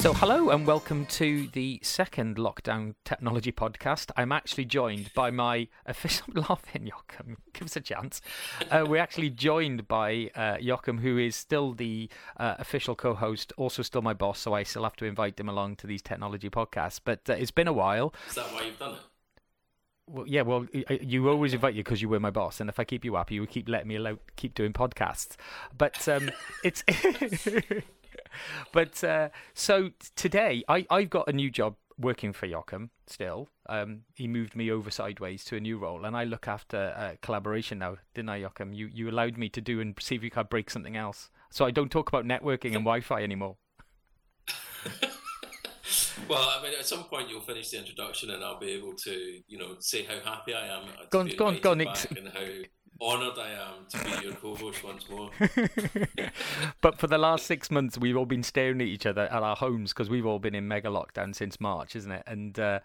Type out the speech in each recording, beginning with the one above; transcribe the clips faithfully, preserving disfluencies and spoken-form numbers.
So hello and welcome to the second Lockdown Technology Podcast. I'm actually joined by my official... I'm laughing, Joachim. Give us a chance. Uh, we're actually joined by uh, Joachim, who is still the uh, official co-host, also still my boss, so I still have to invite him along to these technology podcasts. But uh, it's been a while. Is that why you've done it? Well, yeah, well, you always invite you because you were my boss, and if I keep you happy, you would keep letting me allow, keep doing podcasts. But um, it's... But uh, so today, I, I've got a new job working for Joachim still. Um, he moved me over sideways to a new role, and I look after uh, collaboration now, didn't I, Joachim? You you allowed me to do and see if you could break something else. So I don't talk about networking and Wi-Fi anymore. Well, I mean, at some point you'll finish the introduction and I'll be able to, you know, say how happy I am to go on, be go on, go on, ex- and how honoured I am to be your co-host once more. But for the last six months, we've all been staring at each other at our homes because we've all been in mega lockdown since March, isn't it? And uh,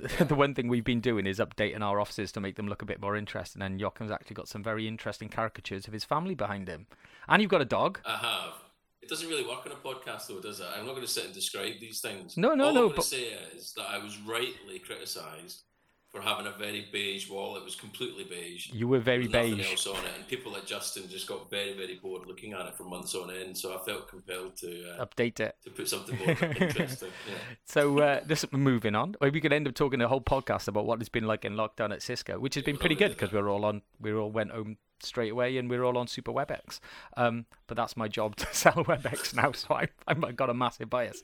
yeah. The one thing we've been doing is updating our offices to make them look a bit more interesting. And Joachim's actually got some very interesting caricatures of his family behind him. And you've got a dog. I have. It doesn't really work on a podcast, though, does it? I'm not going to sit and describe these things. No, no, all no. All I'm going to but... say is that I was rightly criticised for having a very beige wall. It was completely beige. You were very beige. Nothing else on it. And people like Justin just got very, very bored looking at it for months on end. So I felt compelled to... Uh, update it. To put something more interesting. Yeah. So uh, just moving on. We're going to end up talking a whole podcast about what it's been like in lockdown at Cisco, which has yeah, been pretty good because we're all on... We all went home... straight away, and we're all on Super WebEx. Um, but that's my job to sell WebEx now, so I, I've got a massive bias.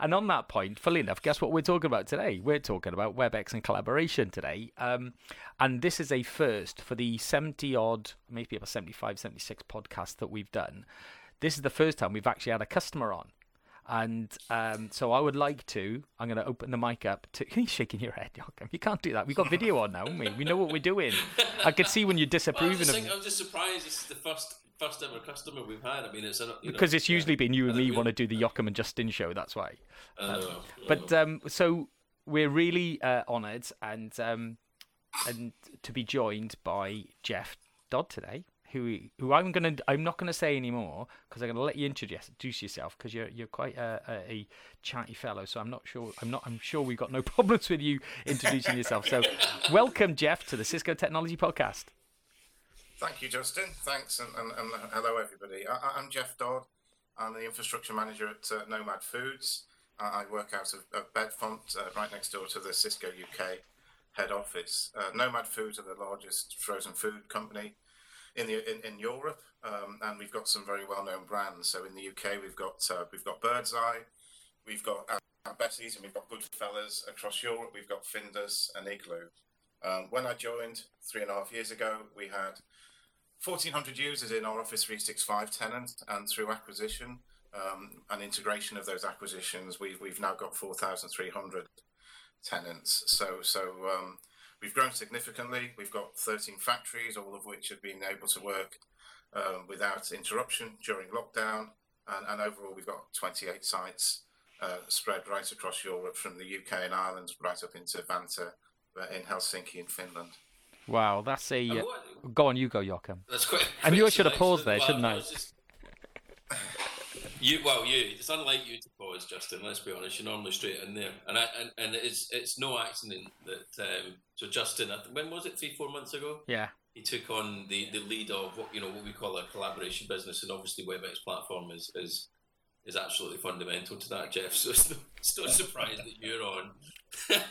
And on that point, funnily enough, guess what we're talking about today? We're talking about WebEx and collaboration today. Um, and this is a first for the seventy-odd, maybe about seventy-five, seventy-six podcasts that we've done. This is the first time we've actually had a customer on. And um, so I would like to, I'm going to open the mic up to, you're shaking your head, Joachim. You can't do that. We've got video on now, haven't we? We know what we're doing. I could see when you're disapproving well, of think, I'm just surprised this is the first first ever customer we've had. I mean, it's... You because know, it's usually yeah. been you and me want to do the Joachim and Justin show, that's why. Um, uh, well, but um, so we're really uh, honoured and um, and to be joined by Jeff Dodd today. Who, who I'm gonna, I'm not gonna say anymore because I'm gonna let you introduce, introduce yourself because you're, you're quite a, a, a chatty fellow. So I'm not sure, I'm not, I'm sure we've got no problems with you introducing yourself. So, welcome Jeff to the Cisco Technology Podcast. Thank you, Justin. Thanks, and, and, and hello everybody. I, I'm Jeff Dodd. I'm the infrastructure manager at uh, Nomad Foods. I, I work out of, of Bedfont, uh, right next door to the Cisco U K head office. Uh, Nomad Foods are the largest frozen food company in the in, in Europe, um, and we've got some very well-known brands. So in the U K, we've got uh, we've got Birdseye, we've got Aunt Bessie's, and we've got Goodfellas. Across Europe, we've got Findus and Igloo. Um, when I joined three and a half years ago, we had fourteen hundred users in our Office three sixty-five tenant, and through acquisition um, and integration of those acquisitions, we've we've now got four thousand three hundred tenants. So so. Um, We've grown significantly. We've got thirteen factories, all of which have been able to work uh, without interruption during lockdown. And, and overall, we've got twenty-eight sites uh, spread right across Europe, from the U K and Ireland right up into Vanta uh, in Helsinki in Finland. Wow, that's a... Uh, what, go on, you go, Joachim. That's quite... I knew I should have paused there, well, shouldn't I? I just... You well, you. It's unlike you to pause, Justin. Let's be honest. You're normally straight in there, and I, and, and it's it's no accident that um, so Justin. I th- when was it? Three, four months ago. Yeah. He took on the, the lead of what you know what we call a collaboration business, and obviously WebEx platform is is, is absolutely fundamental to that, Jeff. So it's no, it's no surprise that you're on.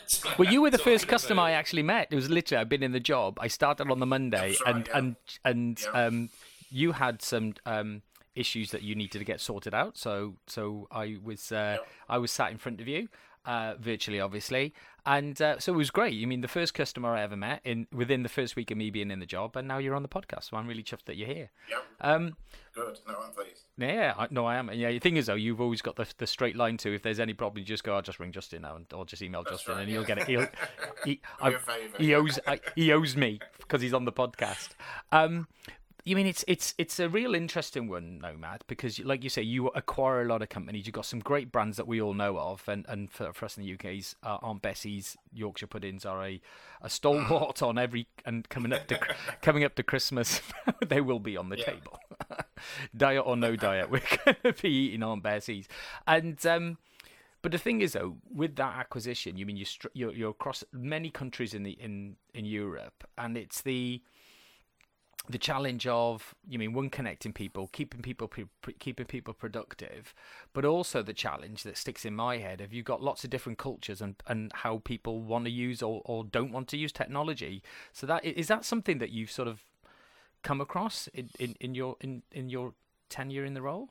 So well, you were the first customer about... I actually met. It was literally I've been in the job. I started on the Monday, right, and, yeah. and and and yeah. um, you had some um. issues that you needed to get sorted out. So, so I was uh, yep. I was sat in front of you, uh, virtually, obviously, and uh, so it was great. I mean, the first customer I ever met in within the first week of me being in the job, and now you're on the podcast. So I'm really chuffed that you're here. Yep. Um, Good. No, I'm pleased. Yeah. I, no, I am. Yeah. The thing is, though, you've always got the the straight line to. If there's any problem, you just go. I'll just ring Justin now, and I'll just email That's Justin, right, and yeah. he'll get it. He'll, he, I, he owes I, he owes me because he's on the podcast. Um, You mean it's it's it's a real interesting one, Nomad, because like you say, you acquire a lot of companies. You've got some great brands that we all know of, and, and for, for us in the U K's, uh, Aunt Bessie's Yorkshire puddings are a, a stalwart on every and coming up to coming up to Christmas, they will be on the yeah. table. Diet or no diet, we're going to be eating Aunt Bessie's, and um, But the thing is, though, with that acquisition, you mean you're you're, you're across many countries in the in, in Europe, and it's the the challenge of you mean one connecting people, keeping people keeping people productive, but also the challenge that sticks in my head of you've got lots of different cultures and, and how people want to use or, or don't want to use technology. So that is that something that you've sort of come across in, in, in your in, in your tenure in the role?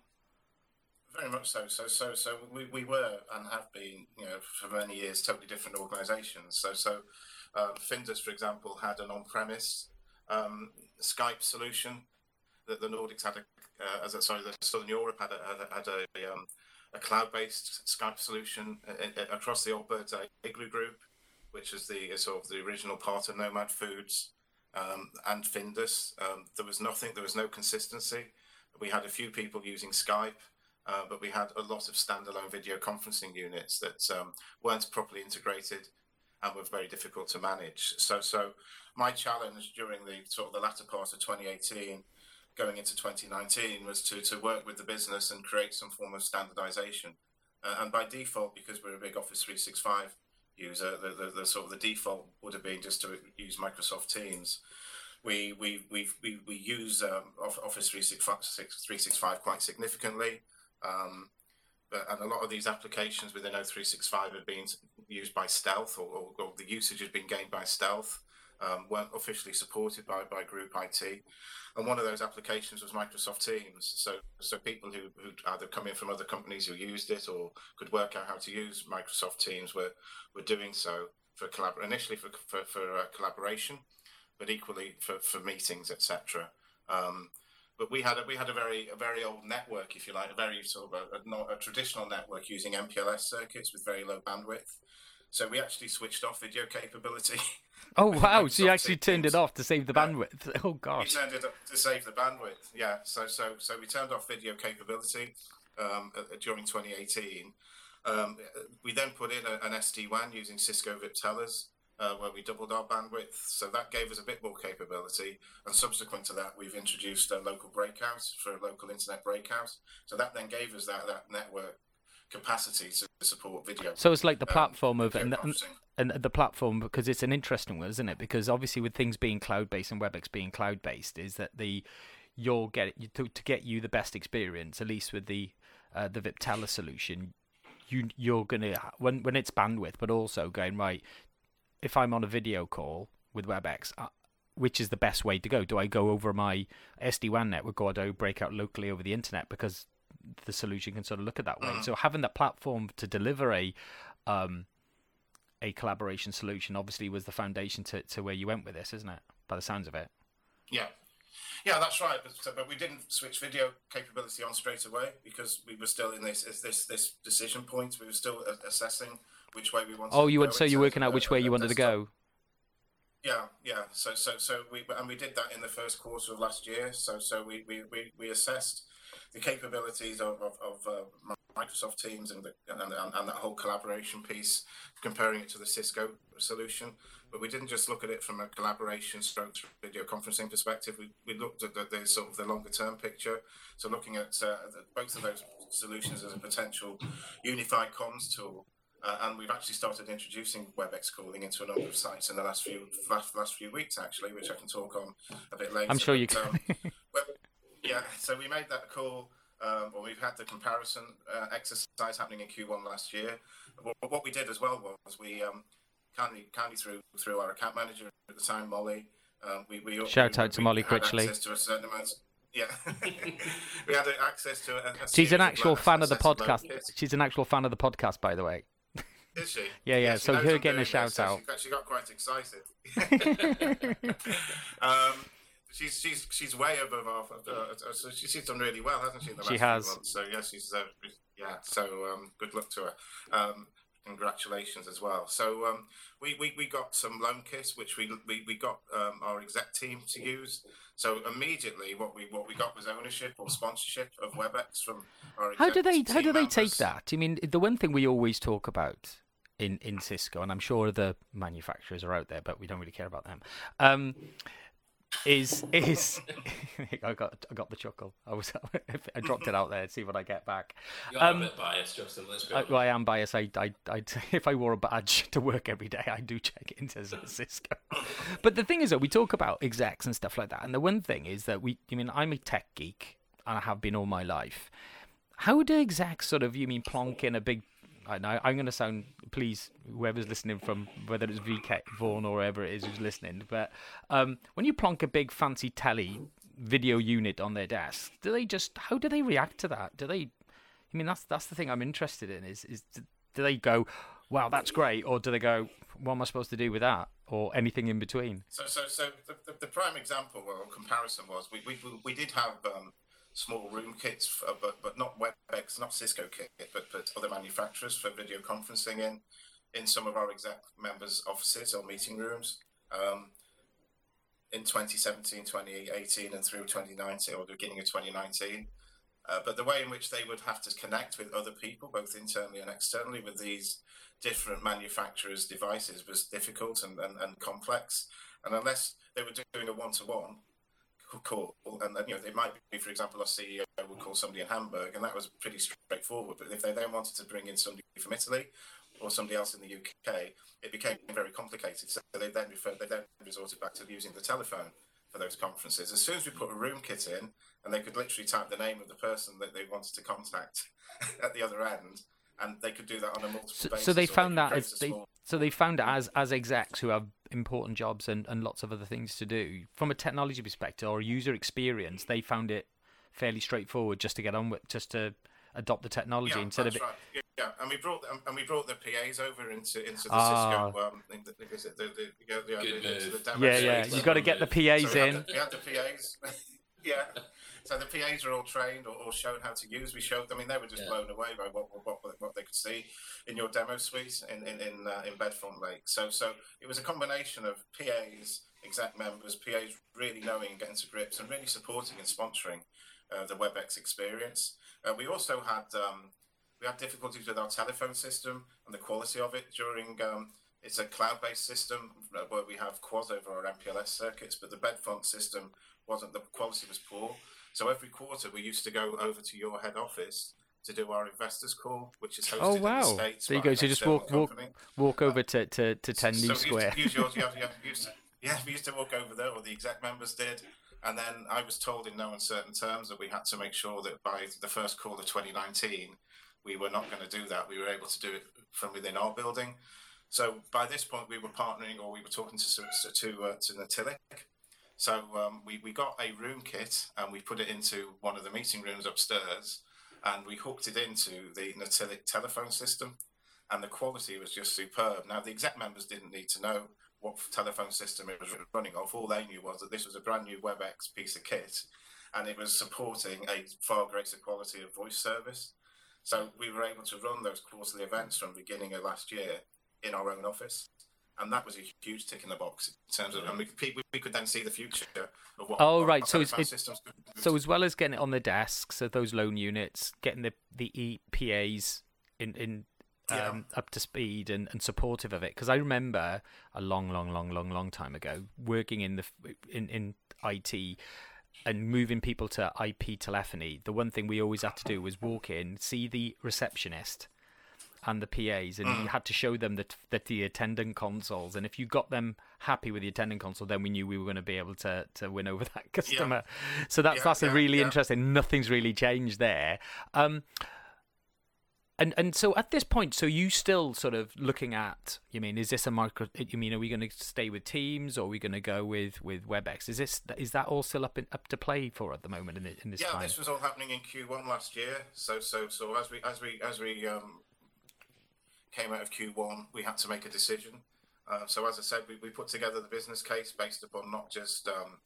Very much so. So, so, so we, we were and have been, you know, for many years, totally different organisations. So, so uh, Findus, for example, had an on-premise um, Skype solution that the Nordics had. A, uh, as a, sorry, the Southern Europe had a had a, had a, um, a cloud-based Skype solution a, a, across the old Birdseye Igloo group, which is the is sort of the original part of Nomad Foods um, and Findus. Um, there was nothing. There was no consistency. We had a few people using Skype. Uh, but we had a lot of standalone video conferencing units that um, weren't properly integrated and were very difficult to manage. So, so my challenge during the sort of the latter part of twenty eighteen, going into twenty nineteen, was to to work with the business and create some form of standardization. Uh, and by default, because we're a big Office three sixty-five user, the, the, the sort of the default would have been just to use Microsoft Teams. We we we we we use um, Office three sixty-five quite significantly. Um, but, and a lot of these applications within O three sixty-five have been used by stealth, or, or, or the usage has been gained by stealth, um, weren't officially supported by, by group I T. And one of those applications was Microsoft Teams. So so people who who either come in from other companies who used it or could work out how to use Microsoft Teams were were doing so for collabor- initially for for, for uh, collaboration, but equally for, for meetings, et cetera. Um, But we had a, we had a very a very old network, if you like, a very sort of a, a, not a traditional network using M P L S circuits with very low bandwidth. So we actually switched off video capability. Oh wow! So you actually Teams. turned it off to save the bandwidth. Uh, oh gosh! We turned it off to save the bandwidth. Yeah. So so so we turned off video capability um, during twenty eighteen. Um, we then put in a, an S D WAN using Cisco Viptelas. Uh, where we doubled our bandwidth, so that gave us a bit more capability. And subsequent to that, we've introduced a local breakout for a local internet breakout. So that then gave us that that network capacity to support video. So it's like the platform um, of and the, and the platform, because it's an interesting one, isn't it? Because obviously, with things being cloud-based and WebEx being cloud-based, is that the you'll get it, to, to get you the best experience, at least with the uh, the Viptela solution. You you're gonna when when it's bandwidth, but also going right. If I'm on a video call with WebEx, uh, which is the best way to go? Do I go over my S D WAN network, or do I break out locally over the internet? Because the solution can sort of look at that way. Mm-hmm. So having that platform to deliver a um, a collaboration solution obviously was the foundation to, to where you went with this, isn't it? By the sounds of it. Yeah, yeah, that's right. But, but we didn't switch video capability on straight away because we were still in this this this decision point. We were still assessing. Which way we wanted oh, to you go. Would, so you're working out which way you wanted to go. Yeah, yeah. So, so, so we and we did that in the first quarter of last year. So, so we we, we, we assessed the capabilities of of, of uh, Microsoft Teams and the and, and and that whole collaboration piece, comparing it to the Cisco solution. But we didn't just look at it from a collaboration stroke video conferencing perspective. We we looked at the, the sort of the longer term picture. So, looking at uh, the, both of those solutions as a potential unified comms tool. Uh, and we've actually started introducing WebEx calling into a number of sites in the last few last, last few weeks, actually, which I can talk on a bit later. I'm sure you can. um, well, yeah, so we made that call, um, or we've had the comparison uh, exercise happening in Q one last year. What, what we did as well was we um, kindly, kindly through through our account manager at the time, Molly. Um, we, we shout we, out to we Molly Critchley. To a certain amount. Yeah, we had access to. A, a She's an actual fan of the podcast. She's an actual fan of the podcast, by the way. Is she? Yeah, yeah. yeah she so her getting a shout this, out. So she, she got quite excited. um, she's she's she's way above our. Uh, so she, she's done really well, hasn't she? In the last she has. Few months. So yeah, she's uh, yeah. So um, good luck to her. Um, congratulations as well. So um, we, we we got some loan kits, which we we we got um, our exec team to use. So immediately, what we what we got was ownership or sponsorship of WebEx from our exec how do they team how do they members. Take that? I mean, the one thing we always talk about. In, in Cisco, and I'm sure the manufacturers are out there, but we don't really care about them. Um, is is I got I got the chuckle. I was I dropped it out there to see what I get back. You're um, a bit biased, Justin. Let's be honest. I, I am biased. I, I I if I wore a badge to work every day, I do check into Cisco. But the thing is that we talk about execs and stuff like that, and the one thing is that we. I mean, I'm a tech geek, and I have been all my life. How do execs sort of you mean plonk in a big? I know I'm going to sound. Please, whoever's listening from whether it's V K Vaughan or whoever it is who's listening, but um, when you plonk a big fancy telly video unit on their desk, do they just? How do they react to that? Do they? I mean, that's that's the thing I'm interested in. Is is do they go, wow, that's great, or do they go, what am I supposed to do with that, or anything in between? So, so, so the the, the prime example or comparison was we we we did have. Um... small room kits, uh, but but not WebEx, not Cisco kit, but, but other manufacturers for video conferencing in in some of our exec members' offices or meeting rooms um, in twenty seventeen, twenty eighteen, and through twenty nineteen or the beginning of twenty nineteen. Uh, but the way in which they would have to connect with other people, both internally and externally, with these different manufacturers' devices was difficult and, and, and complex. And unless they were doing a one-to-one, call, and then, you know, it might be, for example, our C E O would call somebody in Hamburg, and that was pretty straightforward. But if they then wanted to bring in somebody from Italy or somebody else in the U K, it became very complicated. So they then referred, they then resorted back to using the telephone for those conferences. As soon as we put a room kit in, and they could literally type the name of the person that they wanted to contact at the other end, and they could do that on a multiple so, basis. So they found they that as they, so they found it as as execs who have important jobs and, and lots of other things to do from a technology perspective or a user experience. They found it fairly straightforward just to get on with, just to adopt the technology yeah, instead of it. Right. Yeah, yeah, and we brought and we brought the P As over into into the ah. Cisco. Um, the, the, the, the, the, the, the yeah, yeah. You've got to get the P As so we in. Had the, we had the P As. yeah. So the P As are all trained or, or shown how to use. We showed them. I mean, they were just yeah. blown away by what, what what they could see in your demo suite in in in, uh, in Bedfont Lake. So so it was a combination of P As, exec members, P As really knowing and getting to grips and really supporting and sponsoring uh, the WebEx experience. Uh, we also had um, we had difficulties with our telephone system and the quality of it during. Um, it's a cloud-based system where we have Q O S over our M P L S circuits, but the Bedfont system wasn't. The quality was poor. So every quarter we used to go over to your head office to do our investors call, which is hosted oh, wow. in the States. There you go. So you just walk, walk, walk over uh, to to, to ten so News Square. Used to, used to, used to, yeah, we used to walk over there, or the exec members did. And then I was told in no uncertain terms that we had to make sure that by the first call of twenty nineteen, we were not going to do that. We were able to do it from within our building. So by this point, we were partnering, or we were talking to to uh, to Natilik. So um, we, we got a room kit and we put it into one of the meeting rooms upstairs and we hooked it into the Natilik telephone system and the quality was just superb. Now, the exec members didn't need to know what telephone system it was running off. All they knew was that this was a brand new WebEx piece of kit and it was supporting a far greater quality of voice service. So we were able to run those quarterly events from the beginning of last year in our own office. And that was a huge tick in the box in terms of, and we could, we could then see the future of what. Oh, right. So, it's, it, so as well as getting it on the desks of those loan units, getting the the E P As in in yeah. um, up to speed and, and supportive of it, because I remember a long, long, long, long, long time ago working in the in, in I T. And moving people to I P telephony. The one thing we always had to do was walk in, see the receptionist and the P As, and you had to show them that that the attendant consoles, and if you got them happy with the attendant console, then we knew we were going to be able to to win over that customer. Yeah. So that's yeah, that's yeah, a really yeah. interesting. Nothing's really changed there. Um, and and so at this point, so you still sort of looking at, you mean, is this a micro? You mean, are we going to stay with Teams, or are we going to go with, with WebEx? Is this is that all still up in, up to play for at the moment in, the, in this yeah, time? Yeah, this was all happening in Q one last year. So so so as we as we as we um. came out of Q one, we had to make a decision. Uh, so as I said, we, we put together the business case based upon not just um,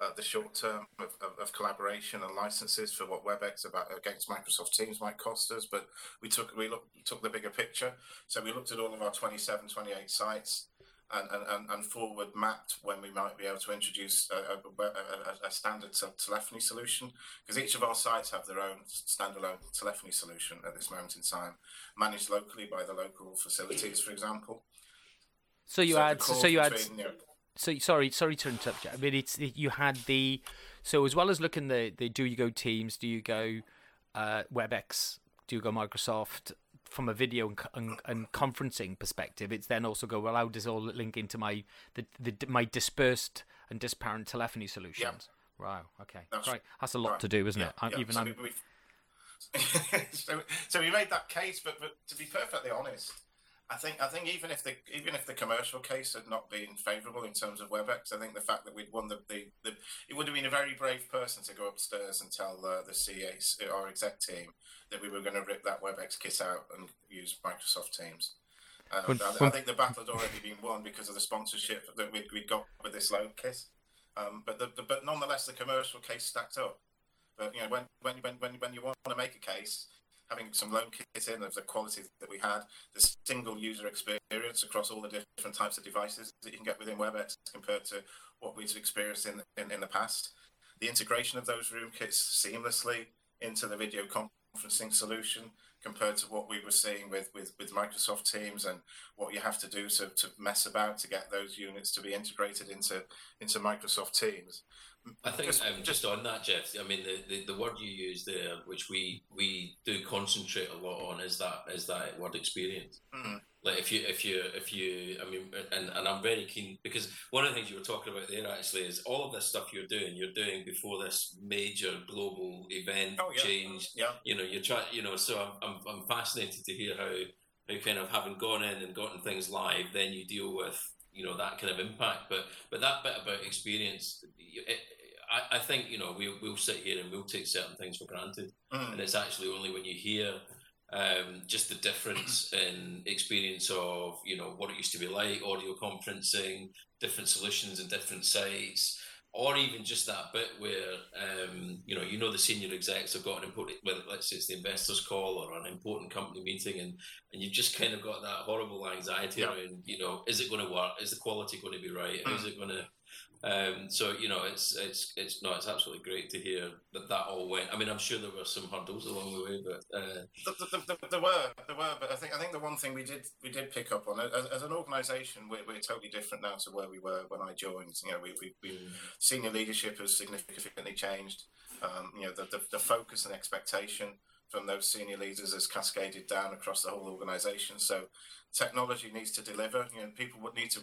uh, the short term of, of, of collaboration and licenses for what WebEx about against Microsoft Teams might cost us, but we took we look, took the bigger picture. So we looked at all of our twenty-seven, twenty-eight sites and, and, and forward mapped when we might be able to introduce a, a, a, a standard telephony solution, because each of our sites have their own standalone telephony solution at this moment in time, managed locally by the local facilities, for example. So you so add, so you add, you know, so sorry, sorry to interrupt you. I mean, it's you had the so as well as looking the the do you go Teams, do you go uh, WebEx, do you go Microsoft from a video and, and, and conferencing perspective. It's then also go well, how does all link into my the, the my dispersed and disparate telephony solutions? Yeah. Wow, okay, that's right. That's a lot right. to do, isn't yeah, it? Yeah, even so, we, so, so we made that case, but, but to be perfectly honest. I think I think even if the even if the commercial case had not been favourable in terms of WebEx, I think the fact that we'd won the, the, the it would have been a very brave person to go upstairs and tell uh, the C A or exec team that we were going to rip that WebEx kit out and use Microsoft Teams. Uh, when, I, I think the battle had already been won because of the sponsorship that we we got with this load kit. Um, but the, the but nonetheless, the commercial case stacked up. But you know when when when when, when you want to make a case. Having some loan kit in of the quality that we had, the single user experience across all the different types of devices that you can get within WebEx compared to what we've experienced in in, in the past, the integration of those room kits seamlessly into the video conferencing solution compared to what we were seeing with, with, with Microsoft Teams and what you have to do to, to mess about to get those units to be integrated into into Microsoft Teams. I think just, um, just on that, Jeff, I mean, the, the, the word you use there, which we we do concentrate a lot on, is that is that word experience. Mm-hmm. Like if you, if you, if you, I mean, and, and I'm very keen, because one of the things you were talking about there actually is all of this stuff you're doing, you're doing before this major global event oh, yeah. change. Yeah. You know, you're trying, you know, so I'm, I'm fascinated to hear how, how kind of having gone in and gotten things live, then you deal with, you know, that kind of impact. But but that bit about experience, it, I, I think, you know, we, we'll sit here and we'll take certain things for granted. Mm. And it's actually only when you hear um, just the difference in experience of, you know, what it used to be like, audio conferencing, different solutions and different sites, or even just that bit where, um, you know, you know the senior execs have got an important, whether let's say it's the investors call or an important company meeting, and, and you've just kind of got that horrible anxiety yeah. around, you know, is it going to work? Is the quality going to be right? Mm. Is it going to... Um, so, you know, it's, it's, it's, no, it's absolutely great to hear that that all went. I mean, I'm sure there were some hurdles along the way, but, uh... There, there, there were, there were, but I think, I think the one thing we did, we did pick up on as, as an organisation, we're, we're totally different now to where we were when I joined. You know, we, we, we mm. senior leadership has significantly changed. Um, you know, the, the, the focus and expectation from those senior leaders has cascaded down across the whole organisation. So technology needs to deliver, you know, people would need to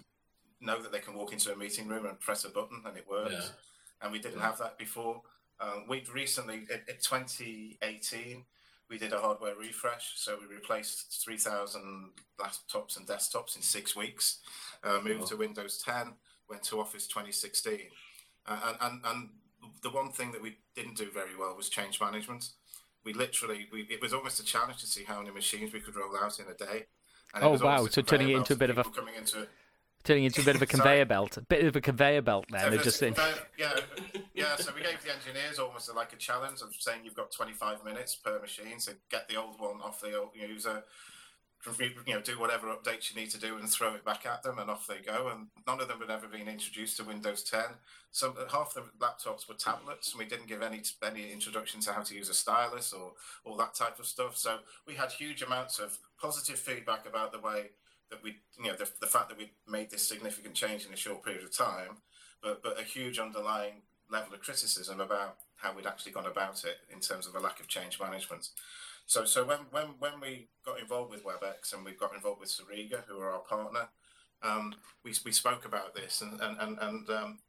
know that they can walk into a meeting room and press a button and it works. Yeah. And we didn't yeah. have that before. Um, we'd recently, in, in twenty eighteen, we did a hardware refresh. So we replaced three thousand laptops and desktops in six weeks, uh, moved oh. to Windows ten, went to Office twenty sixteen. Uh, and, and, and the one thing that we didn't do very well was change management. We literally, we, it was almost a challenge to see how many machines we could roll out in a day. And oh, it was wow. So turning it into a bit of a... Coming into a Turning into a bit of a conveyor belt, a bit of a conveyor belt. Then they're just in. Yeah, yeah. So we gave the engineers almost like a challenge of saying you've got twenty-five minutes per machine, so get the old one off the old user, you know, do whatever updates you need to do, and throw it back at them, and off they go. And none of them had ever been introduced to Windows ten. So half the laptops were tablets, and we didn't give any any introduction to how to use a stylus or all that type of stuff. So we had huge amounts of positive feedback about the way. That we, you know, the, the fact that we made this significant change in a short period of time, but but a huge underlying level of criticism about how we'd actually gone about it in terms of a lack of change management. So so when when when we got involved with WebEx and we got involved with Sariga, who are our partner, um, we we spoke about this and and and, and um,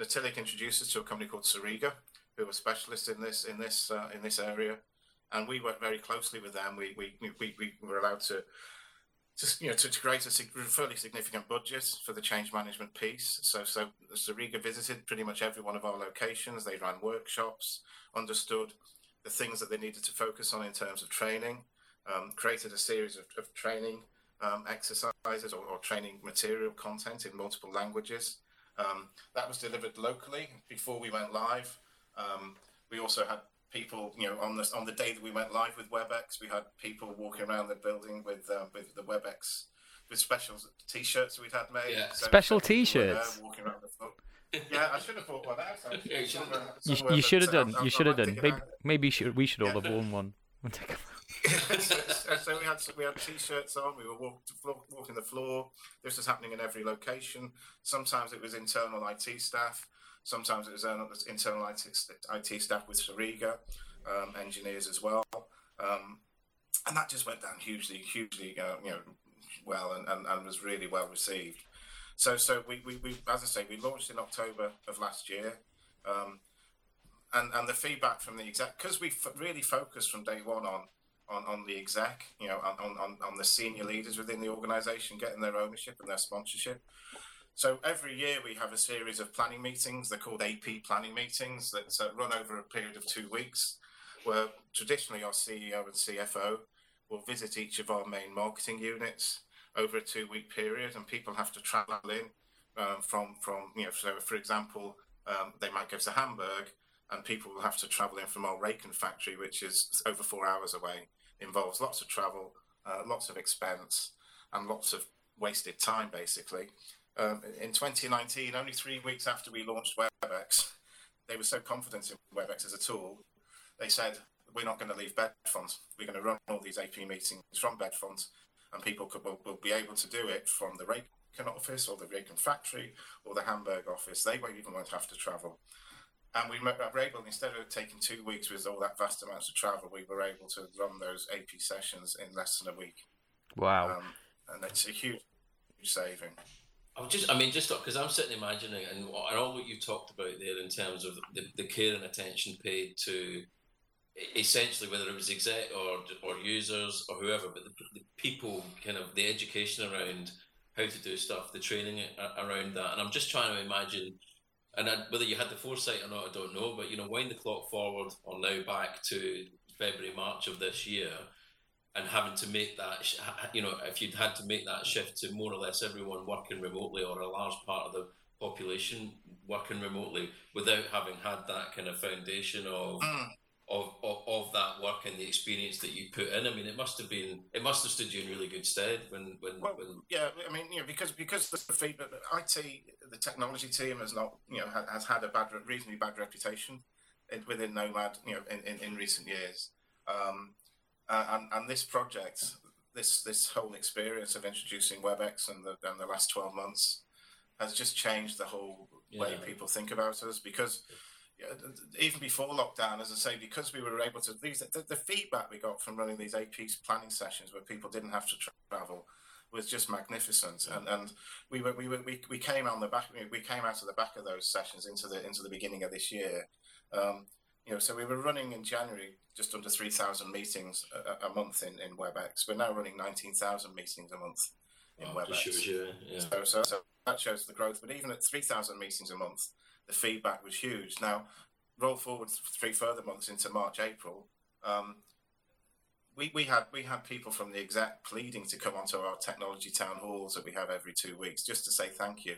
Natilik introduced us to a company called Sariga, who are specialists in this in this uh, in this area, and we worked very closely with them. We we we we were allowed to. To, you know, to, to create a fairly significant budget for the change management piece. So, so Sariga visited pretty much every one of our locations. They ran workshops, understood the things that they needed to focus on in terms of training, um, created a series of, of training um, exercises or, or training material content in multiple languages. Um, that was delivered locally before we went live. Um, we also had people, you know, on the on the day that we went live with WebEx, we had people walking around the building with uh, with the WebEx with special T-shirts we'd had made. Yeah. So special T-shirts. Were, uh, walking around the yeah, I should have bought one out. Somewhere, you should have done. You should have done. Maybe, maybe should, we should all yeah. have worn one. so, so we had we had t-shirts on. We were walk, walking the floor. This was happening in every location. Sometimes it was internal I T staff. Sometimes it was internal I T staff with Sariga, um, engineers as well, um, and that just went down hugely, hugely, uh, you know, well, and, and, and was really well received. So, so we, we, we, as I say, we launched in October of last year, um, and and the feedback from the exec, because we f- really focused from day one on. On, on the exec, you know, on, on, on the senior leaders within the organisation getting their ownership and their sponsorship. So every year we have a series of planning meetings. They're called A P planning meetings that uh, run over a period of two weeks, where traditionally our C E O and C F O will visit each of our main marketing units over a two-week period, and people have to travel in uh, from, from, you know, so for example, um, they might go to Hamburg, and people will have to travel in from our Raken factory, which is over four hours away. Involves lots of travel, uh, lots of expense, and lots of wasted time, basically. Um, in twenty nineteen, only three weeks after we launched WebEx, they were so confident in WebEx as a tool, they said, we're not going to leave Bedfont. We're going to run all these A P meetings from Bedfont, and people could, will, will be able to do it from the Raken office or the Raken factory or the Hamburg office. They won't even have to travel. And we were able, instead of taking two weeks with all that vast amounts of travel, we were able to run those A P sessions in less than a week. Wow. Um, and it's a huge, huge saving. I'll just, I mean, just because I'm sitting imagining, and, and all what you've talked about there in terms of the, the care and attention paid to essentially whether it was exec or or users or whoever, but the, the people, kind of the education around how to do stuff, the training around that. And I'm just trying to imagine... And I, whether you had the foresight or not, I don't know. But, you know, wind the clock forward or now back to February, March of this year, and having to make that, you know, if you'd had to make that shift to more or less everyone working remotely or a large part of the population working remotely without having had that kind of foundation of mm. of, of of that work and the experience that you put in. I mean, it must have been, it must have stood you in really good stead when when. Well, when... yeah, I mean, you know, because because the feedback, I T. The technology team has not, you know, has had a bad, reasonably bad reputation within Nomad, you know, in, in, in recent years. Um, and, and this project, this this whole experience of introducing WebEx and the and the last twelve months has just changed the whole yeah. way people think about us. Because you know, even before lockdown, as I say, because we were able to, these the, the feedback we got from running these A P planning sessions where people didn't have to travel was just magnificent, and and we were we were we, we came on the back we came out of the back of those sessions into the into the beginning of this year, um, you know. So we were running in January just under three thousand meetings a, a month in, in WebEx. We're now running nineteen thousand meetings a month in oh, WebEx. Sure, yeah, yeah. So, so so that shows the growth. But even at three thousand meetings a month, the feedback was huge. Now, roll forward three further months into March, April. Um, We we had we had people from the exec pleading to come onto our technology town halls that we have every two weeks just to say thank you.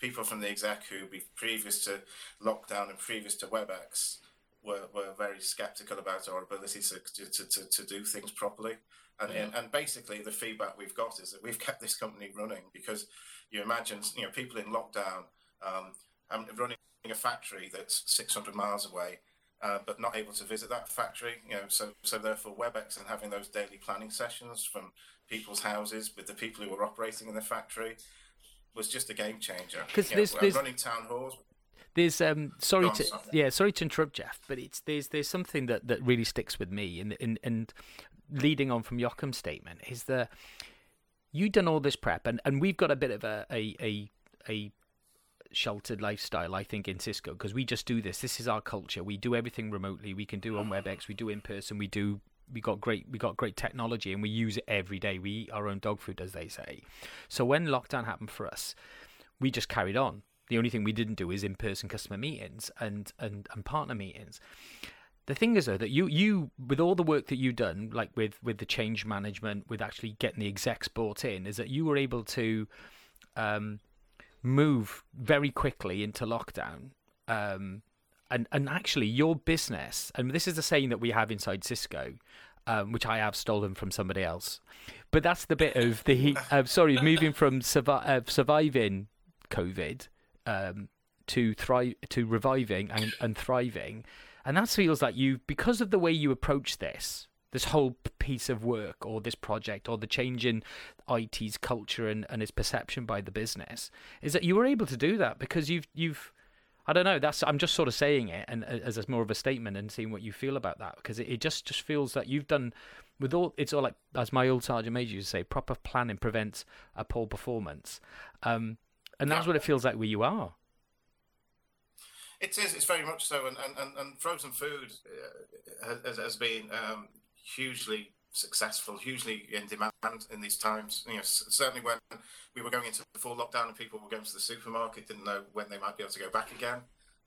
People from the exec who, previous to lockdown and previous to WebEx, were, were very sceptical about our ability to to, to, to do things properly. And, yeah. and and basically the feedback we've got is that we've kept this company running because you imagine you know people in lockdown um, and running a factory that's six hundred miles away. Uh, but not able to visit that factory, you know, so so therefore WebEx and having those daily planning sessions from people's houses with the people who were operating in the factory was just a game changer. Because there's, there's running town halls. There's um sorry on, to sorry. yeah sorry to interrupt, Jeff, but it's there's there's something that, that really sticks with me, and and and leading on from Joachim's statement is that you've done all this prep, and, and we've got a bit of a a a, a sheltered lifestyle, I think, in Cisco, because we just do this. This is our culture. We do everything remotely. We can do on WebEx. We do in person. We do. We got great. We got great technology, and we use it every day. We eat our own dog food, as they say. So when lockdown happened for us, we just carried on. The only thing we didn't do is in-person customer meetings and and and partner meetings. The thing is, though, that you, you with all the work that you've done, like with with the change management, with actually getting the execs bought in, is that you were able to. Um, move very quickly into lockdown, um and and actually your business, and this is the saying that we have inside Cisco, um which I have stolen from somebody else, but that's the bit of the uh, sorry moving from survi- uh, surviving COVID um to thrive to reviving and, and thriving. And that feels like you, because of the way you approach this this whole piece of work or this project or the change in I T's culture and, and its perception by the business, is that you were able to do that because you've you've I don't know, that's I'm just sort of saying it and as, as more of a statement and seeing what you feel about that, because it, it just, just feels that you've done with all, it's all like, as my old sergeant major used to say, proper planning prevents a poor performance. Um, and that's yeah. what it feels like where you are. It is, it's very much so, and, and, and frozen food uh, has, has been um, hugely successful, hugely in demand in these times. You know, certainly when we were going into the full lockdown and people were going to the supermarket, didn't know when they might be able to go back again.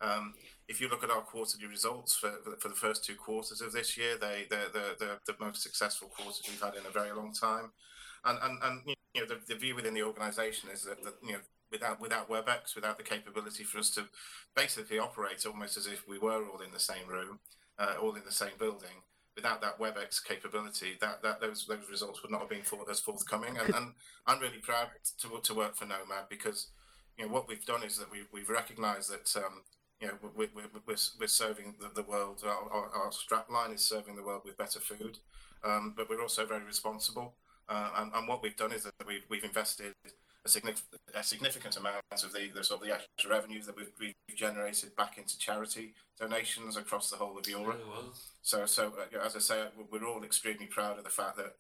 Um, if you look at our quarterly results for for the first two quarters of this year, they they're, they're, they're the most successful quarters we've had in a very long time. And and, and you know, the, the view within the organisation is that, that you know, without without WebEx, without the capability for us to basically operate almost as if we were all in the same room, uh, all in the same building. Without that WebEx capability, that, that those those results would not have been for, as forthcoming. And, and I'm really proud to to work for Nomad, because you know what we've done is that we've we've recognised that um, you know we're we're we're, we're serving the, the world. Our, our, our strap line is serving the world with better food, um, but we're also very responsible. Uh, and, and what we've done is that we've we've invested a significant a significant amount of the, the sort of the extra revenue that we've, we've generated back into charity donations across the whole of Europe. Oh, wow. So, so uh, as I say, we're all extremely proud of the fact that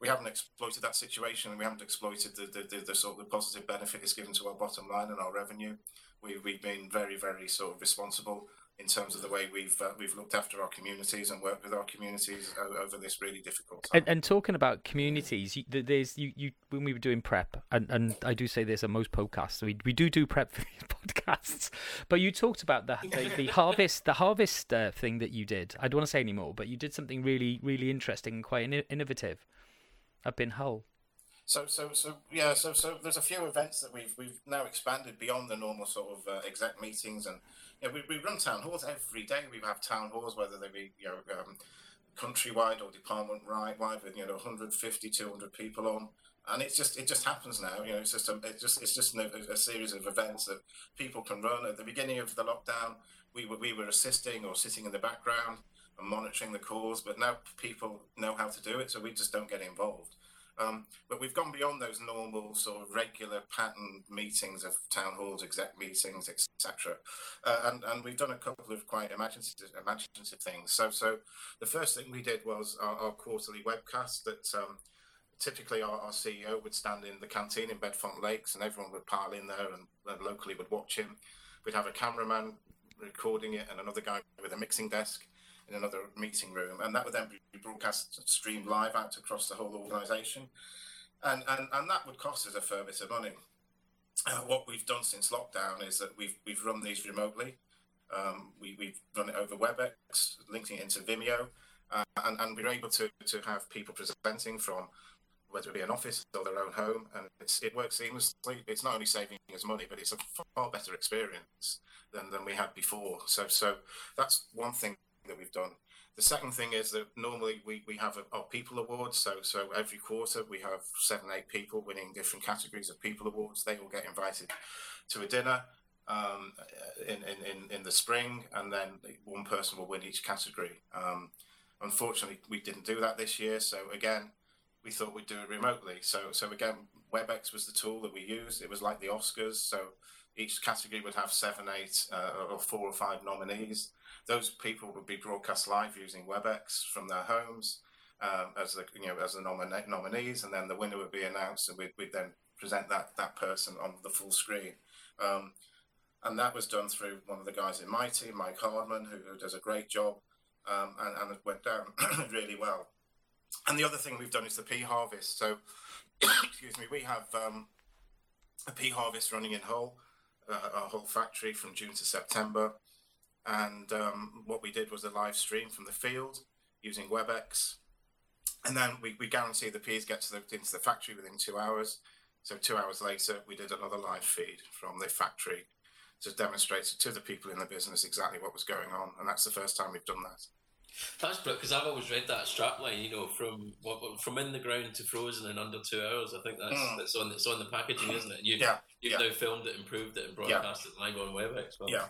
we haven't exploited that situation, and we haven't exploited the the, the, the sort of the positive benefit it's given to our bottom line and our revenue. We we've been very very sort of responsible in terms of the way we've uh, we've looked after our communities and worked with our communities over this really difficult time. And, and talking about communities, you, there's you, you when we were doing prep, and, and I do say this on most podcasts, we we do do prep for these podcasts, but you talked about the the, the harvest the harvest uh, thing that you did. I don't want to say anymore, but you did something really really interesting and quite in- innovative up in Hull. So so so yeah so so there's a few events that we've we've now expanded beyond the normal sort of uh, exec meetings, and you know, we we run town halls every day. We have town halls, whether they be you know um, countrywide or department wide, with you know one hundred fifty, two hundred people on, and it's just it just happens now. You know, it's just a, it's just it's just a, a series of events that people can run. At the beginning of the lockdown, we were we were assisting or sitting in the background and monitoring the calls, but now people know how to do it, so we just don't get involved. Um, but we've gone beyond those normal sort of regular pattern meetings of town halls, exec meetings, et cetera. Uh, and, and we've done a couple of quite imaginative, imaginative things. So so the first thing we did was our, our quarterly webcast that um, typically our, our C E O would stand in the canteen in Bedfont Lakes, and everyone would pile in there and, and locally would watch him. We'd have a cameraman recording it and another guy with a mixing desk in another meeting room, and that would then be broadcast, streamed live out across the whole organisation, and, and and that would cost us a fair bit of money. Uh, what we've done since lockdown is that we've we've run these remotely. Um, we, we've run it over WebEx, linking it into Vimeo, uh, and and we're able to to have people presenting from whether it be an office or their own home, and it's, it works seamlessly. It's not only saving us money, but it's a far better experience than than we had before. So so that's one thing that we've done. The second thing is that normally we, we have a, our people awards. So so every quarter we have seven, eight people winning different categories of people awards. They all get invited to a dinner um, in, in, in the spring, and then one person will win each category. Um, unfortunately, we didn't do that this year. So again, we thought we'd do it remotely. So so again, WebEx was the tool that we used. It was like the Oscars. So each category would have seven, eight, uh, or four or five nominees. Those people would be broadcast live using WebEx from their homes um, as the you know as the nomina- nominees, and then the winner would be announced, and we'd, we'd then present that that person on the full screen. Um, and that was done through one of the guys in my team, Mike Hartman, who, who does a great job, um, and, and it went down really well. And the other thing we've done is the pea harvest. So, excuse me, we have um, a pea harvest running in Hull, uh, our Hull factory from June to September. And um, what we did was a live stream from the field using WebEx. And then we, we guarantee the peas get to the, into the factory within two hours. So two hours later, we did another live feed from the factory to demonstrate to the people in the business exactly what was going on. And that's the first time we've done that. That's brilliant, because I've always read that strap line, you know, from from in the ground to frozen in under two hours. I think that's mm. that's on that's on the packaging, isn't it? You've, yeah. You've yeah. now filmed it, improved it, and broadcast yeah. it live on WebEx. Well, yeah.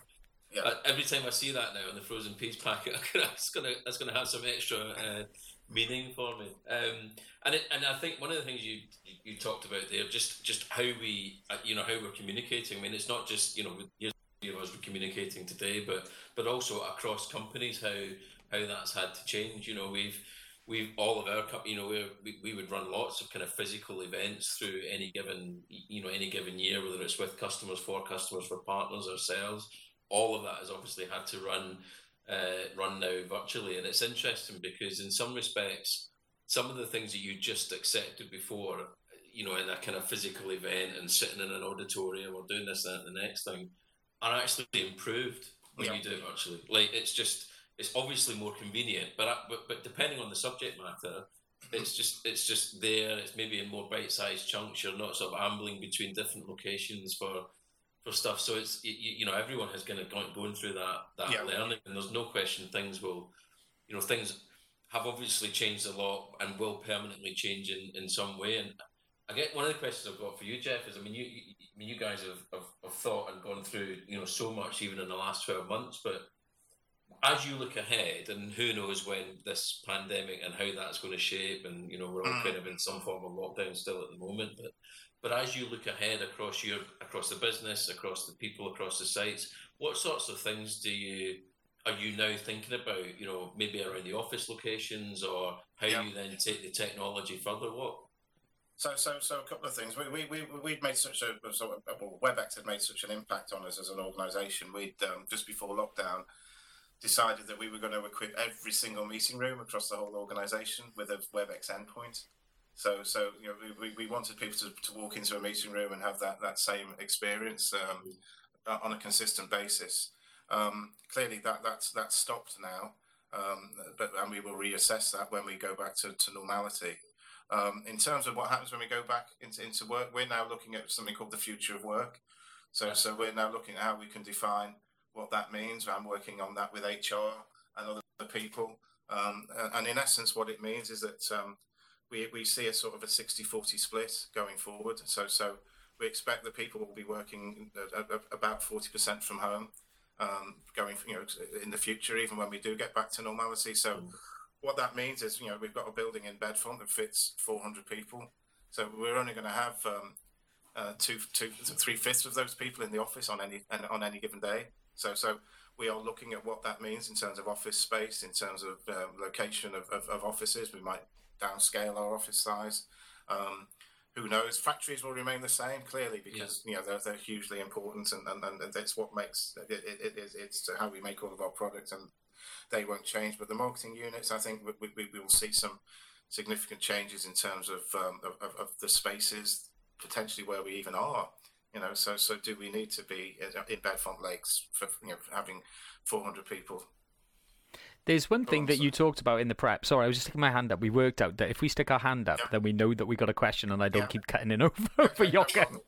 Yeah. Every time I see that now on the frozen peas packet, that's gonna that's gonna have some extra uh, meaning for me. Um, and it, and I think one of the things you you talked about there, just just how we, you know, how we're communicating. I mean, it's not just, you know, here's three of us we're communicating today, but but also across companies, how how that's had to change. You know, we've we've all of our company, you know, we're, we we would run lots of kind of physical events through any given, you know, any given year, whether it's with customers, for customers, for partners, ourselves. All of that has obviously had to run. Uh, run now virtually, and it's interesting because in some respects, some of the things that you just accepted before, you know, in a kind of physical event and sitting in an auditorium or doing this, that, and the next thing, are actually improved when yeah. you do it virtually. Like it's just, it's obviously more convenient, but I, but but depending on the subject matter, it's just it's just there. It's maybe in more bite-sized chunks. You're not sort of ambling between different locations for. For stuff, so it's you, you know everyone has kind of gone going through that that yeah. learning, and there's no question things will, you know, things have obviously changed a lot and will permanently change in, in some way. And I get one of the questions I've got for you, Jeff, is I mean you you, you guys have, have, have thought and gone through you know so much even in the last twelve months, but as you look ahead, and who knows when this pandemic and how that's going to shape, and you know we're all mm. kind of in some form of lockdown still at the moment, but but as you look ahead across your across the business, across the people, across the sites, what sorts of things do you are you now thinking about? You know, maybe around the office locations, or how yeah. you then take the technology further. What? So, so, so a couple of things. We we we we'd made such a so, well, WebEx had made such an impact on us as an organisation. We'd um, just before lockdown. Decided that we were going to equip every single meeting room across the whole organisation with a WebEx endpoint. So, so you know, we, we wanted people to, to walk into a meeting room and have that, that same experience um, on a consistent basis. Um, clearly, that that's that's stopped now, um, but and we will reassess that when we go back to, to normality. Um, in terms of what happens when we go back into, into work, we're now looking at something called the future of work. So, so we're now looking at how we can define what that means. I'm working on that with H R and other people. Um, and in essence, what it means is that um, we, we see a sort of a sixty forty split going forward. So so we expect that people will be working about forty percent from home um, going you know in the future, even when we do get back to normality. So what that means is, you know, we've got a building in Bedfont that fits four hundred people. So we're only going to have um, uh, two, two, three-fifths of those people in the office on any on any given day. So so we are looking at what that means in terms of office space, in terms of uh, location of, of, of offices. We might downscale our office size. Um, who knows? Factories will remain the same, clearly, because yeah. you know they're, they're hugely important, and, and, and it's what makes it, it, it, it's how we make all of our products, and they won't change. But the marketing units, I think, we we, we will see some significant changes in terms of, um, of of the spaces, potentially where we even are. You know, so so do we need to be in Bedfont Lakes for you know, having four hundred people? There's one thing that you talked about in the prep. Sorry, I was just sticking my hand up. We worked out that if we stick our hand up, yeah. then we know that we got a question, and I don't yeah. keep cutting it over okay, for Joachim.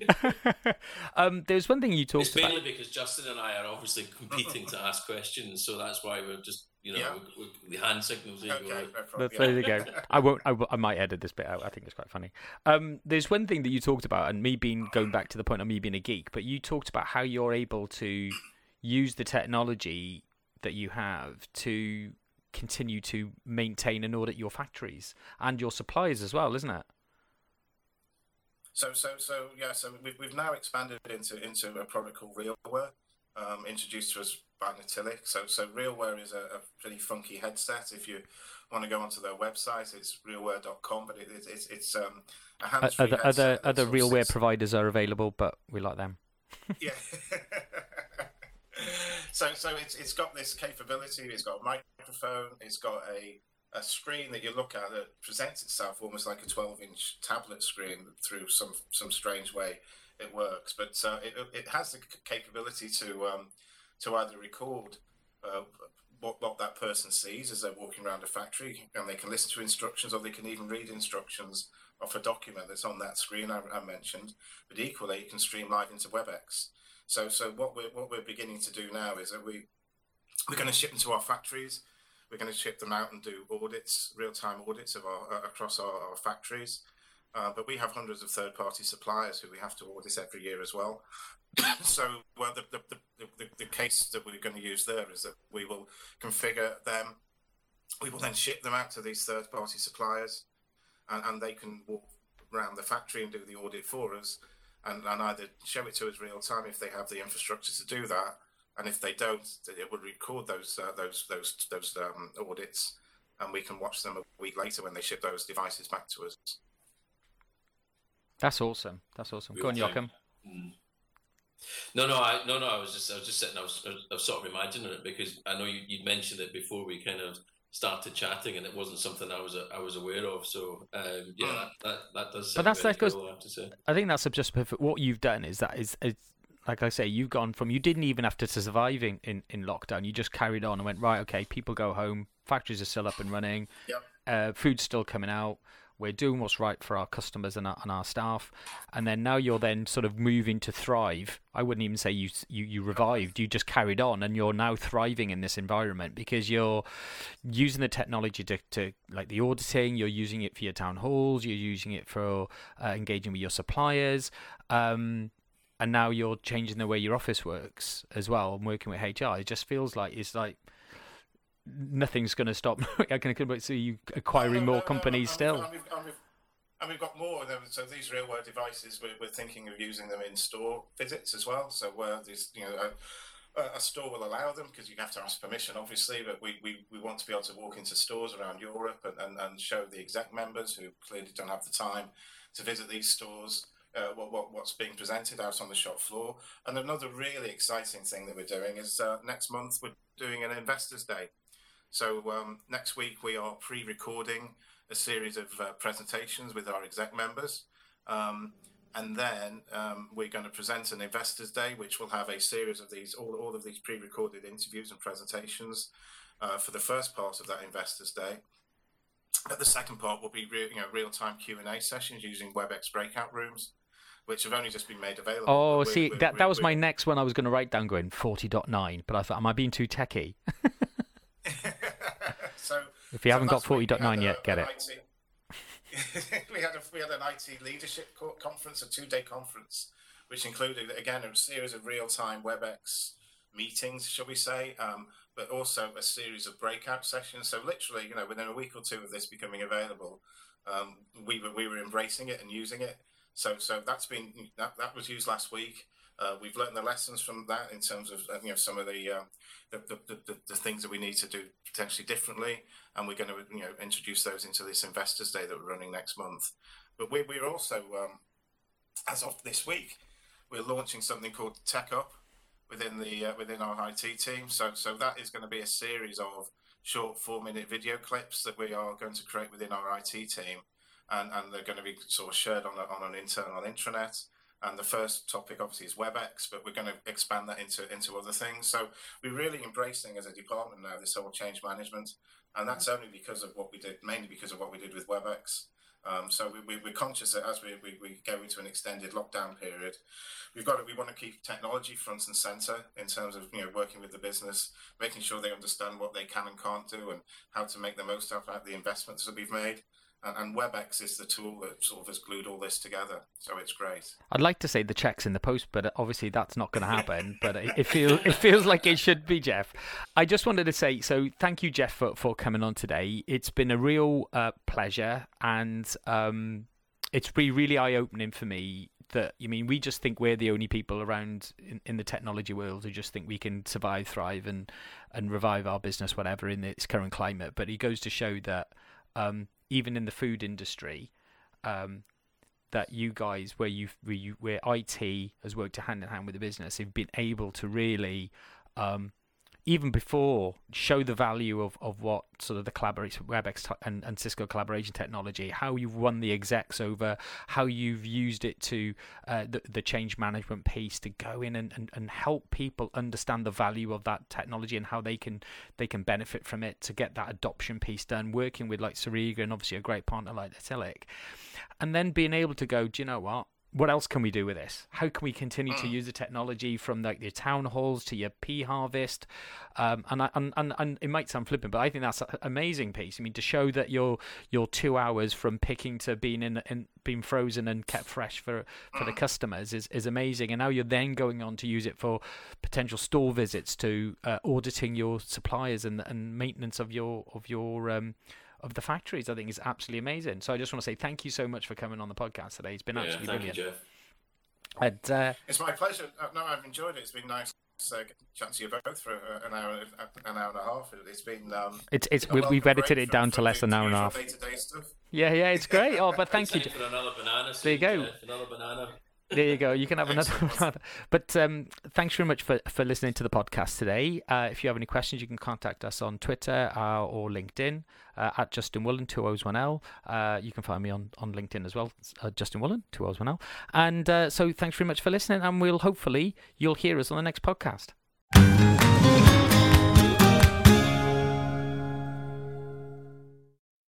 Yeah. um, there's one thing you talked about. It's mainly about. Because Justin and I are obviously competing to ask questions, so that's why we're just, you know, yeah. we, we, the hand signals. Okay, no problem, yeah. There you go. I won't. I, I might edit this bit out. I think it's quite funny. Um, there's one thing that you talked about, and me being going back to the point of me being a geek, but you talked about how you're able to use the technology that you have to continue to maintain and audit your factories and your suppliers as well, isn't it? So, so, so, yeah. So we've we've now expanded into into a product called RealWare, um, introduced to us by Natilik. So, so RealWare is a, a pretty funky headset. If you want to go onto their website, it's realware dot com. But it, it, it's it's um, a hands-free other headset. Other other RealWare providers are available, but we like them. Yeah. So, so it's it's got this capability. It's got a microphone. It's got a, a screen that you look at that presents itself almost like a twelve-inch tablet screen. Through some some strange way, it works. But uh, it it has the capability to um, to either record uh, what what that person sees as they're walking around a factory, and they can listen to instructions, or they can even read instructions off a document that's on that screen I, I mentioned. But equally, you can stream live into WebEx. So, so what we're what we're beginning to do now is that we we're going to ship them to our factories. We're going to ship them out and do audits, real-time audits of our uh, across our, our factories. Uh, but we have hundreds of third-party suppliers who we have to audit every year as well. So, well, the the, the the the case that we're going to use there is that we will configure them We will then ship them out to these third-party suppliers, and, and they can walk around the factory and do the audit for us, and, and either show it to us real time if they have the infrastructure to do that, and if they don't, it would record those uh, those those those um, audits, and we can watch them a week later when they ship those devices back to us. That's awesome. That's awesome. Real Go on, Joachim. Mm. No, no, I, no, no. I was just, I was just sitting. I was, I was sort of imagining it because I know you, you'd mentioned it before we kind of started chatting, and it wasn't something I was, I was aware of. So, um, yeah, that, that, that does. But that's that goes. Cool, I have to say. I think that's just perfect. What you've done is that is, is like I say, you've gone from you didn't even have to survive in, in, in lockdown. You just carried on and went right. Okay, people go home. Factories are still up and running. Yep. Uh, food's still coming out. We're doing what's right for our customers and our, and our staff, and then now you're then sort of moving to thrive. I wouldn't even say you, you you revived. You just carried on, and you're now thriving in this environment because you're using the technology to, to like the auditing. You're using it for your town halls. You're using it for uh, engaging with your suppliers, um, and now you're changing the way your office works as well and working with H R. It just feels like it's like. Nothing's going to stop. I can see you acquiring no, no, more no, companies no, still. And we've, and, we've, and we've got more. So these RealWare devices, we're, we're thinking of using them in store visits as well. So where this, you know, a, a store will allow them because you have to ask permission, obviously. But we, we, we want to be able to walk into stores around Europe and, and, and show the exec members who clearly don't have the time to visit these stores uh, what, what what's being presented out on the shop floor. And another really exciting thing that we're doing is uh, next month we're doing an Investors Day. So um, next week we are pre-recording a series of uh, presentations with our exec members, um, and then um, we're going to present an Investors Day, which will have a series of these, all, all of these pre-recorded interviews and presentations uh, for the first part of that Investors Day. But the second part will be re- you know, real-time Q and A sessions using WebEx breakout rooms, which have only just been made available. Oh, we're, see, we're, that we're, that was we're... my next one I was going to write down going forty point nine, but I thought, am I being too techie? So, if you so haven't got forty point nine yet, get it. I T, we, had a, we had an I T leadership conference, a two-day conference, which included, again, a series of real-time WebEx meetings, shall we say, um, but also a series of breakout sessions. So literally, you know, within a week or two of this becoming available, um, we were we were embracing it and using it. So so that's been that, that was used last week. Uh, we've learned the lessons from that in terms of you know some of the, uh, the, the, the the things that we need to do potentially differently, and we're going to you know introduce those into this Investors Day that we're running next month. But we, we're also, um, as of this week, we're launching something called TechUp within the uh, within our I T team. So so that is going to be a series of short four minute video clips that we are going to create within our I T team, and, and they're going to be sort of shared on a, on an internal intranet. And the first topic, obviously, is WebEx, but we're going to expand that into into other things. So we're really embracing as a department now this whole change management, and that's only because of what we did, mainly because of what we did with WebEx. Um, so we, we, we're conscious that as we, we, we go into an extended lockdown period, we've got to, we want to keep technology front and centre in terms of you know working with the business, making sure they understand what they can and can't do, and how to make the most out of the investments that we've made. And WebEx is the tool that sort of has glued all this together, so it's great. I'd like to say the check's in the post, but obviously that's not going to happen. But it, it feels it feels like it should be, Jeff. I just wanted to say, so thank you, Jeff, for, for coming on today. It's been a real uh, pleasure, and um, it's been really eye-opening for me. That you I mean we just think we're the only people around in, in the technology world who just think we can survive, thrive, and and revive our business, whatever, in its current climate. But it goes to show that. Um, even in the food industry, um, that you guys, where you where, you, where I T has worked hand in hand with the business, have been able to really, um, even before, show the value of, of what sort of the collaboration, WebEx t- and, and Cisco collaboration technology, how you've won the execs over, how you've used it to uh, the, the change management piece to go in and, and, and help people understand the value of that technology and how they can they can benefit from it to get that adoption piece done, working with like Sariga and obviously a great partner like Natilik, and then being able to go, do you know what, what else can we do with this? How can we continue to use the technology from like your town halls to your pea harvest? Um, and, I, and and and it might sound flippant, but I think that's an amazing piece. I mean, to show that you're you're two hours from picking to being in, in being frozen and kept fresh for, for the customers is, is amazing. And now you're then going on to use it for potential store visits, to uh, auditing your suppliers and and maintenance of your of your. Um, of the factories. I think is absolutely amazing. So I just want to say thank you so much for coming on the podcast today. It's been yeah, absolutely brilliant. You, Jeff. And, uh, it's my pleasure. No, I've enjoyed it. It's been nice. So uh, chatting to you both for an hour, an hour and a half. It's been. Um, it's it's we, we've edited it down to less than an hour and a half. Day-to-day stuff. Yeah, yeah, it's great. Oh, but thank you. For another banana, there you go. Another banana. There you go. You can have another one. But um, thanks very much for, for listening to the podcast today. Uh, if you have any questions, you can contact us on Twitter uh, or LinkedIn uh, at Justin Woolen, two O's one L. Uh, you can find me on, on LinkedIn as well, uh, Justin Woolen, two O's one L. And uh, so thanks very much for listening, and we'll hopefully you'll hear us on the next podcast.